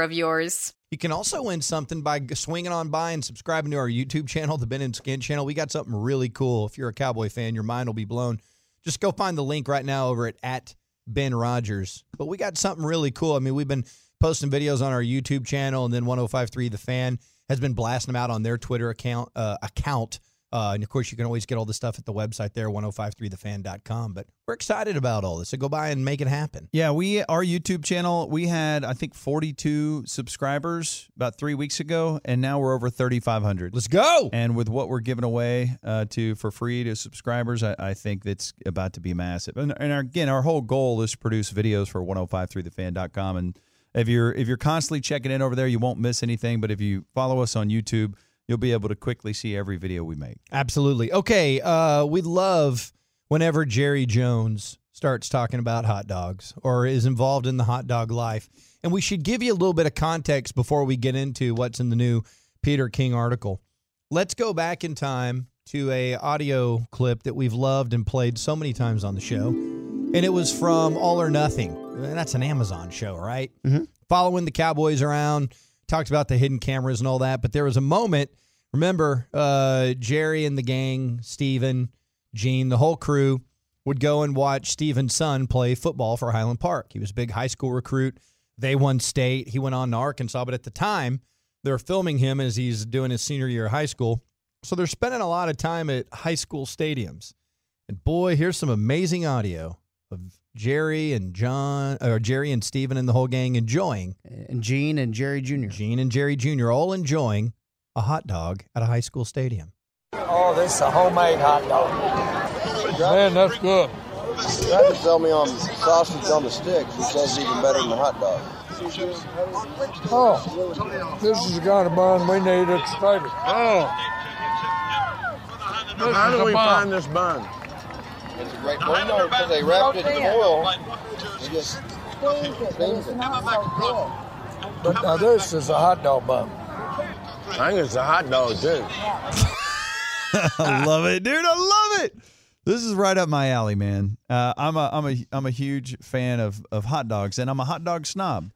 of yours. You can also win something by swinging on by and subscribing to our YouTube channel, the Ben and Skin channel. We got something really cool. If you're a Cowboy fan, your mind will be blown. Just go find the link right now over at Ben Rogers. But we got something really cool. I mean, we've been posting videos on our YouTube channel, and then 105.3 the Fan has been blasting them out on their Twitter account. And, of course, you can always get all the stuff at the website there, 1053thefan.com. But we're excited about all this, so go by and make it happen. Yeah, our YouTube channel, we had, I think, 42 subscribers about 3 weeks ago, and now we're over 3,500. Let's go! And with what we're giving away for free to subscribers, I think that's about to be massive. And again, our whole goal is to produce videos for 1053thefan.com. And if you're constantly checking in over there, you won't miss anything. But if you follow us on YouTube, you'll be able to quickly see every video we make. Absolutely. Okay, we love whenever Jerry Jones starts talking about hot dogs or is involved in the hot dog life. And we should give you a little bit of context before we get into what's in the new Peter King article. Let's go back in time to an audio clip that we've loved and played so many times on the show. And it was from All or Nothing. That's an Amazon show, right? Mm-hmm. Following the Cowboys around. Talked about the hidden cameras and all that, but there was a moment, remember, Jerry and the gang, Steven, Gene, the whole crew would go and watch Steven's son play football for Highland Park. He was a big high school recruit. They won state. He went on to Arkansas, but at the time, they're filming him as he's doing his senior year of high school. So they're spending a lot of time at high school stadiums. And boy, here's some amazing audio of Jerry and Steven and the whole gang enjoying. And Gene and Jerry Jr. Gene and Jerry Jr. all enjoying a hot dog at a high school stadium. Oh, this is a homemade hot dog. Man, that's good. You have to tell me on sausage on the sticks, which does even better than the hot dog. Oh, this is the kind of bun we need at the stadium. Oh. How do we find this bun? It's great. Well, no, because they wrapped it in oil. They just steamed it. But now this is a hot dog bun. I think it's a hot dog, too. I love it, dude. I love it. This is right up my alley, man. I'm a huge fan of hot dogs, and I'm a hot dog snob.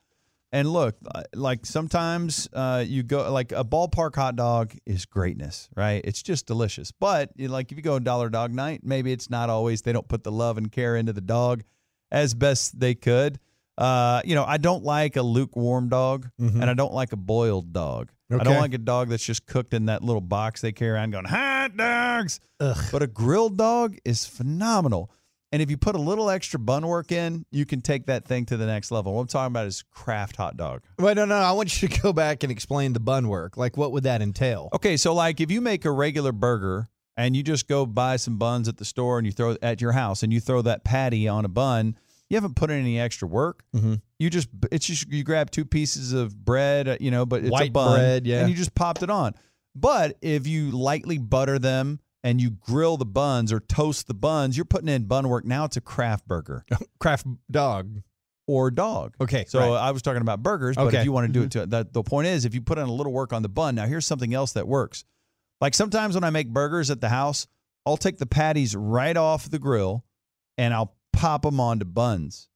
And look, like sometimes you go like a ballpark hot dog is greatness, right? It's just delicious. But like if you go on Dollar Dog Night, maybe it's not always they don't put the love and care into the dog as best they could. I don't like a lukewarm dog, mm-hmm. and I don't like a boiled dog. Okay. I don't like a dog that's just cooked in that little box they carry around going, hot dogs. Ugh. But a grilled dog is phenomenal. And if you put a little extra bun work in, you can take that thing to the next level. What I'm talking about is Kraft hot dog. Well, no. I want you to go back and explain the bun work. Like, what would that entail? Okay, so like if you make a regular burger and you just go buy some buns at the store and you throw at your house and you throw that patty on a bun, you haven't put in any extra work. Mm-hmm. You grab two pieces of bread, but it's white a bun, bread, yeah. And you just popped it on. But if you lightly butter them, and you grill the buns or toast the buns, you're putting in bun work. Now it's a Kraft burger. Kraft dog. Or dog. Okay. So right. I was talking about burgers, but okay. If you want to do it, the point is if you put in a little work on the bun, now here's something else that works. Like sometimes when I make burgers at the house, I'll take the patties right off the grill and I'll pop them onto buns.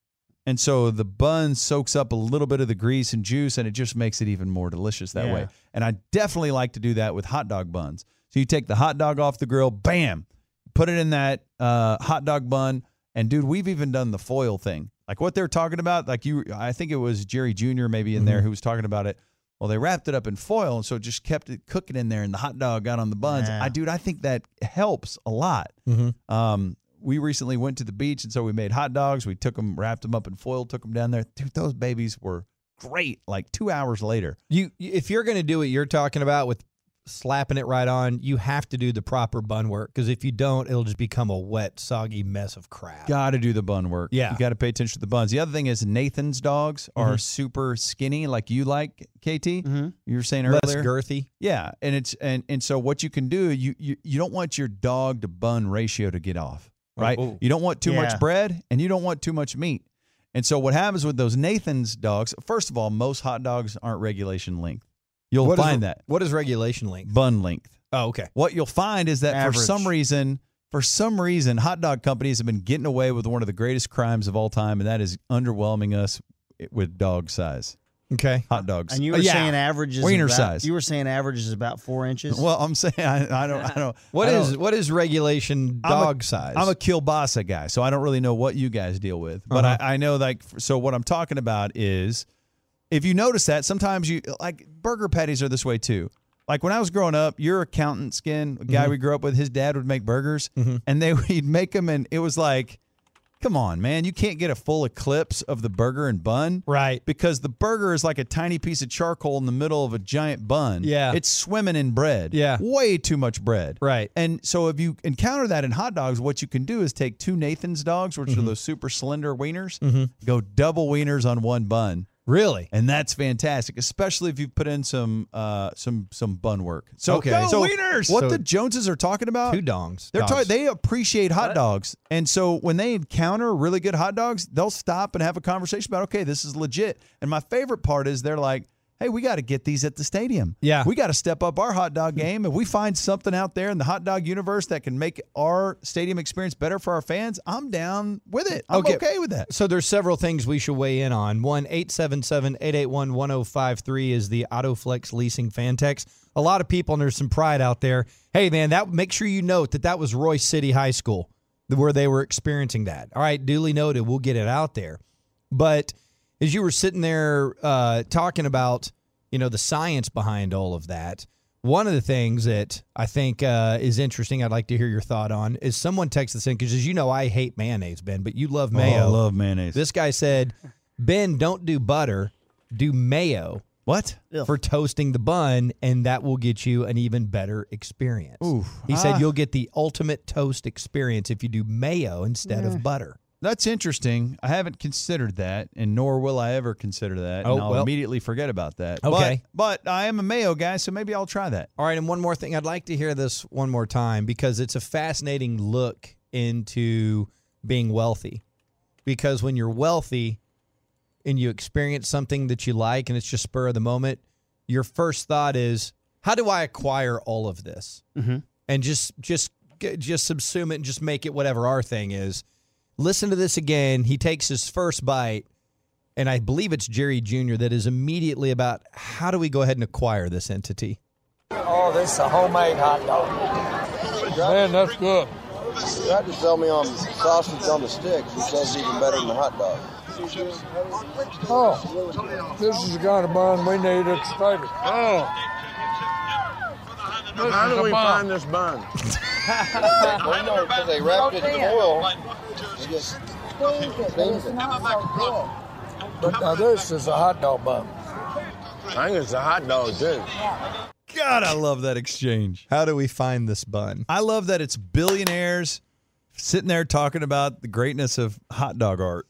And so the bun soaks up a little bit of the grease and juice, and it just makes it even more delicious that way. And I definitely like to do that with hot dog buns. So you take the hot dog off the grill, bam, put it in that hot dog bun. And, dude, we've even done the foil thing. Like what they're talking about, I think it was Jerry Jr. maybe in mm-hmm. there who was talking about it. Well, they wrapped it up in foil, and so it just kept it cooking in there, and the hot dog got on the buns. Yeah. I think that helps a lot. Mm-hmm. We recently went to the beach, and so we made hot dogs. We took them, wrapped them up in foil, took them down there. Dude, those babies were great, like 2 hours later. If you're going to do what you're talking about with slapping it right on, you have to do the proper bun work, because if you don't, it'll just become a wet, soggy mess of crap. Got to do the bun work. Yeah. You got to pay attention to the buns. The other thing is Nathan's dogs are super skinny, like you like, KT. You were saying earlier. Less girthy. Yeah. And it's and so what you can do, you don't want your dog to bun ratio to get off, right? Oh, you don't want too much bread, and you don't want too much meat. And so what happens with those Nathan's dogs, first of all, most hot dogs aren't regulation length. You'll find that. What is regulation length? Bun length. Oh, okay. What you'll find is that average. for some reason, hot dog companies have been getting away with one of the greatest crimes of all time, and that is underwhelming us with dog size. Okay. Hot dogs. And you were saying average is wiener size. You were saying average is about 4 inches. Well, I'm saying I don't. What is regulation dog size? I'm a kielbasa guy, so I don't really know what you guys deal with. But I know, like, so what I'm talking about is, if you notice that, sometimes you, like, burger patties are this way too. Like when I was growing up, your accountant Skin, a guy we grew up with, his dad would make burgers, and he'd make them, and it was like, come on, man, you can't get a full eclipse of the burger and bun. Right. Because the burger is like a tiny piece of charcoal in the middle of a giant bun. Yeah. It's swimming in bread. Yeah. Way too much bread. Right. And so if you encounter that in hot dogs, what you can do is take two Nathan's dogs, which are those super slender wieners, go double wieners on one bun. Really? And that's fantastic, especially if you put in some bun work. So, so wieners! What the Joneses are talking about? Two dongs. They appreciate hot dogs. And so when they encounter really good hot dogs, they'll stop and have a conversation about, okay, this is legit. And my favorite part is they're like, hey, we got to get these at the stadium. Yeah. We got to step up our hot dog game. If we find something out there in the hot dog universe that can make our stadium experience better for our fans, I'm down with it. I'm okay with that. So there's several things we should weigh in on. 1-877-881-1053 is the Autoflex Leasing Fantex. A lot of people, and there's some pride out there. Hey, man, make sure you note that was Royce City High School where they were experiencing that. All right, duly noted. We'll get it out there. But as you were sitting there talking about, the science behind all of that, one of the things that I think is interesting, I'd like to hear your thought on, is someone texted this in, because as you know, I hate mayonnaise, Ben, but you love mayo. Oh, I love mayonnaise. This guy said, Ben, don't do butter, do mayo. What? Ugh. For toasting the bun, and that will get you an even better experience. Oof. He said you'll get the ultimate toast experience if you do mayo instead of butter. That's interesting. I haven't considered that, and nor will I ever consider that, and I'll immediately forget about that. Okay. But I am a mayo guy, so maybe I'll try that. All right, and one more thing. I'd like to hear this one more time because it's a fascinating look into being wealthy. Because when you're wealthy and you experience something that you like and it's just spur of the moment, your first thought is, how do I acquire all of this? And just subsume it and just make it whatever our thing is. Listen to this again. He takes his first bite, and I believe it's Jerry Jr. that is immediately about, how do we go ahead and acquire this entity? Oh, this is a homemade hot dog. Man, that's good. That just tell me on sausage on the sticks, which does even better than the hot dog. Oh, this is the kind of bun we need at the stadium. Oh. How do we find this bun? We know because they wrapped it in oil. But now this is a hot dog bun. I think it's a hot dog, too. God, I love that exchange. How do we find this bun? I love that it's billionaires sitting there talking about the greatness of hot dog art.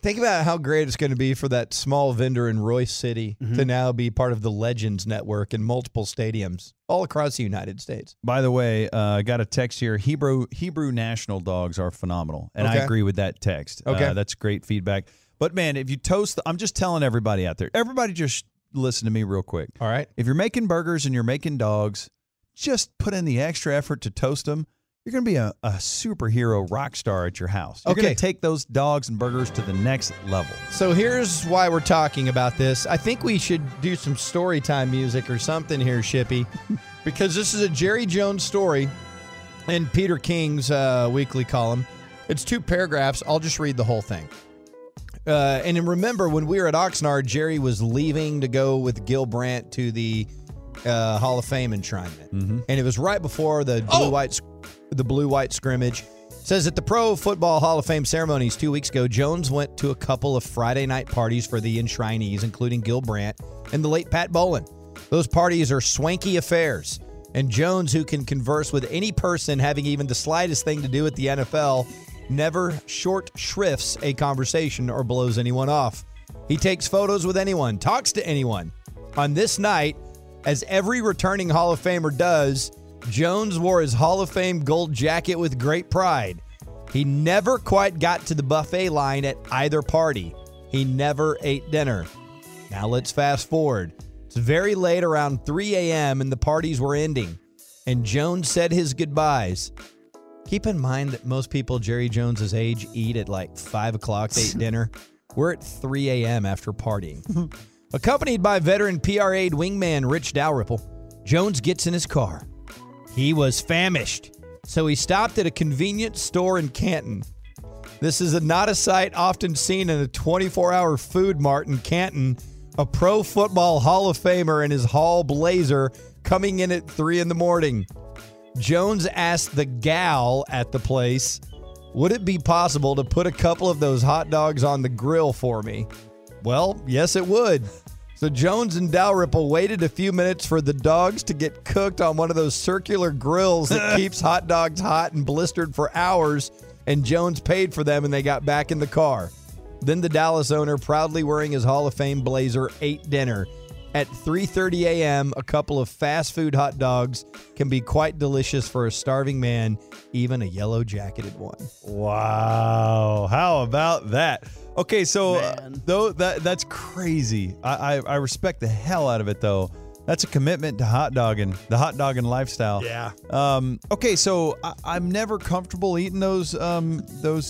Think about how great it's going to be for that small vendor in Royce City to now be part of the Legends Network in multiple stadiums all across the United States. By the way, I got a text here. Hebrew National dogs are phenomenal, and I agree with that text. Okay. That's great feedback. But, man, if you toast I'm just telling everybody out there. Everybody just listen to me real quick. All right. If you're making burgers and you're making dogs, just put in the extra effort to toast them. You're going to be a superhero rock star at your house. You're going to take those dogs and burgers to the next level. So here's why we're talking about this. I think we should do some story time music or something here, Shippy, because this is a Jerry Jones story in Peter King's weekly column. It's 2 paragraphs. I'll just read the whole thing. And then remember, when we were at Oxnard, Jerry was leaving to go with Gil Brandt to the Hall of Fame enshrinement. And it was right before the blue-white scrimmage. Says at the Pro Football Hall of Fame ceremonies 2 weeks ago, Jones went to a couple of Friday night parties for the enshrinees, including Gil Brandt and the late Pat Bowlen. Those parties are swanky affairs. And Jones, who can converse with any person having even the slightest thing to do with the NFL, never short shrifts a conversation or blows anyone off. He takes photos with anyone, talks to anyone. On this night, as every returning Hall of Famer does, Jones wore his Hall of Fame gold jacket with great pride. He never quite got to the buffet line at either party. He never ate dinner. Now let's fast forward. It's very late, around 3 a.m., and the parties were ending, and Jones said his goodbyes. Keep in mind that most people Jerry Jones's age eat at like 5 o'clock, they eat dinner. We're at 3 a.m. after partying. Accompanied by veteran PR aide wingman Rich Dalripple, Jones gets in his car. He was famished, so he stopped at a convenience store in Canton. This is not a sight often seen in a 24-hour food mart in Canton. A Pro Football Hall of Famer in his hall blazer coming in at 3 in the morning. Jones asked the gal at the place, would it be possible to put a couple of those hot dogs on the grill for me? Well, yes, it would. So Jones and Dalrymple waited a few minutes for the dogs to get cooked on one of those circular grills that keeps hot dogs hot and blistered for hours, and Jones paid for them and they got back in the car. Then the Dallas owner, proudly wearing his Hall of Fame blazer, ate dinner. At 3:30 a.m., a couple of fast food hot dogs can be quite delicious for a starving man, even a yellow-jacketed one. Wow. How about that? Okay, so though that's crazy. I respect the hell out of it, though. That's a commitment to hot dogging, the hot dogging lifestyle. Yeah. Okay, so I'm never comfortable eating some of those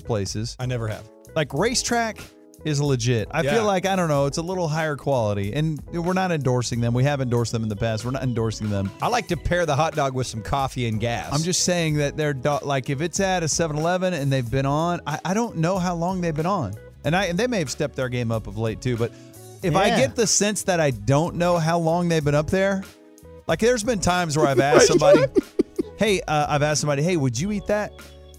places. I never have. Like, Racetrack is legit. I feel like, I don't know, it's a little higher quality. And we're not endorsing them. We have endorsed them in the past. We're not endorsing them. I like to pair the hot dog with some coffee and gas. I'm just saying that they're, like, if it's at a 7-Eleven and they've been on, I don't know how long they've been on. And they may have stepped their game up of late, too. But if I get the sense that I don't know how long they've been up there, like, there's been times where I've asked somebody, hey, would you eat that?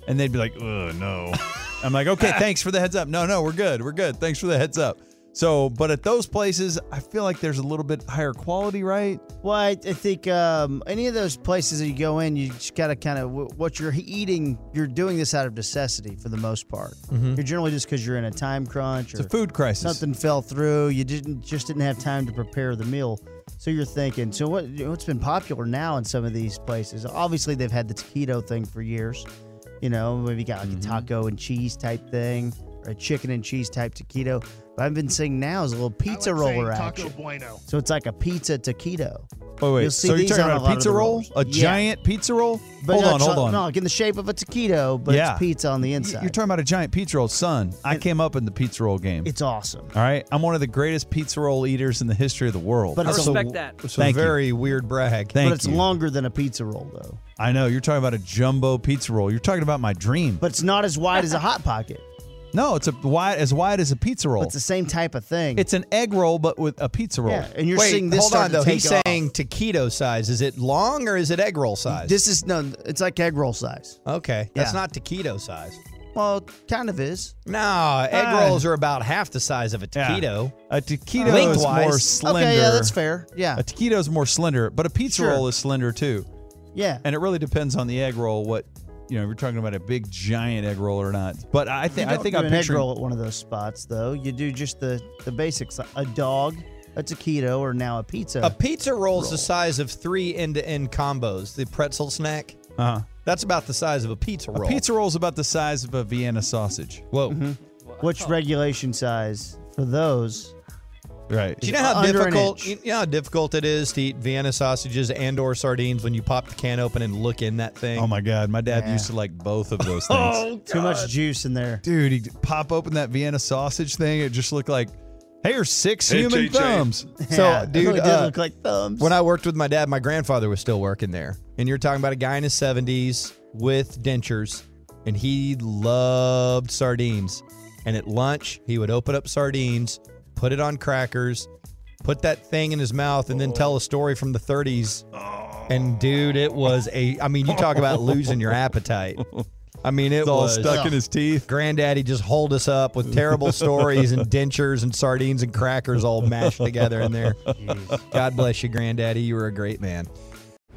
And they'd be like, ugh, no. I'm like, okay, thanks for the heads up. No, we're good. We're good. Thanks for the heads up. So, but at those places, I feel like there's a little bit higher quality, right? Well, I think any of those places that you go in, you just got to kind of, what you're eating, you're doing this out of necessity for the most part. Mm-hmm. You're generally just because you're in a time crunch. Or it's a food crisis. Something fell through. You didn't have time to prepare the meal. So you're thinking, so what's been popular now in some of these places? Obviously, they've had the taquito thing for years. You know, maybe got like a taco and cheese type thing, or a chicken and cheese type taquito. But I've been seeing now is a little pizza roller action. Taco Bueno. So it's like a pizza taquito. Oh, wait. So you're talking about a pizza roll? A giant pizza roll? But hold on. No, like in the shape of a taquito, but it's pizza on the inside. You're talking about a giant pizza roll. Son, I came up in the pizza roll game. It's awesome. All right? I'm one of the greatest pizza roll eaters in the history of the world. But I respect that. It's a very weird brag. But it's longer than a pizza roll, though. I know. You're talking about a jumbo pizza roll. You're talking about my dream. But it's not as wide as a Hot Pocket. No, it's as wide as a pizza roll. But it's the same type of thing. It's an egg roll, but with a pizza roll. Yeah, and you're seeing this start to take off. He's saying taquito size. Is it long or is it egg roll size? It's like egg roll size. Okay, that's not taquito size. Well, it kind of is. No, egg rolls are about half the size of a taquito. Yeah. A taquito is more slender. Okay, yeah, that's fair. Yeah, a taquito is more slender, but a pizza roll is slender too. Yeah, and it really depends on the egg roll what. You know, if you're talking about a big, giant egg roll or not. But I think I'm picturing... egg roll at one of those spots, though. You do just the basics. A dog, a taquito, or now a pizza. A pizza roll is the size of 3 end-to-end combos. The pretzel snack. Uh-huh. That's about the size of a pizza roll. A pizza roll is about the size of a Vienna sausage. Whoa. Mm-hmm. Which regulation size for those... Right. Do you know how difficult it is to eat Vienna sausages and or sardines when you pop the can open and look in that thing? Oh, my God. My dad used to like both of those things. Oh, God. Too much juice in there. Dude, he'd pop open that Vienna sausage thing. It just looked like, here's 6 human thumbs. So, dude, it really did look like thumbs. When I worked with my dad, my grandfather was still working there. And you're talking about a guy in his 70s with dentures, and he loved sardines. And at lunch, he would open up sardines, put it on crackers, put that thing in his mouth, and then tell a story from the 30s. And, dude, it was I mean, you talk about losing your appetite. I mean, it was all stuck in his teeth. Granddaddy just holed us up with terrible stories and dentures and sardines and crackers all mashed together in there. God bless you, Granddaddy. You were a great man.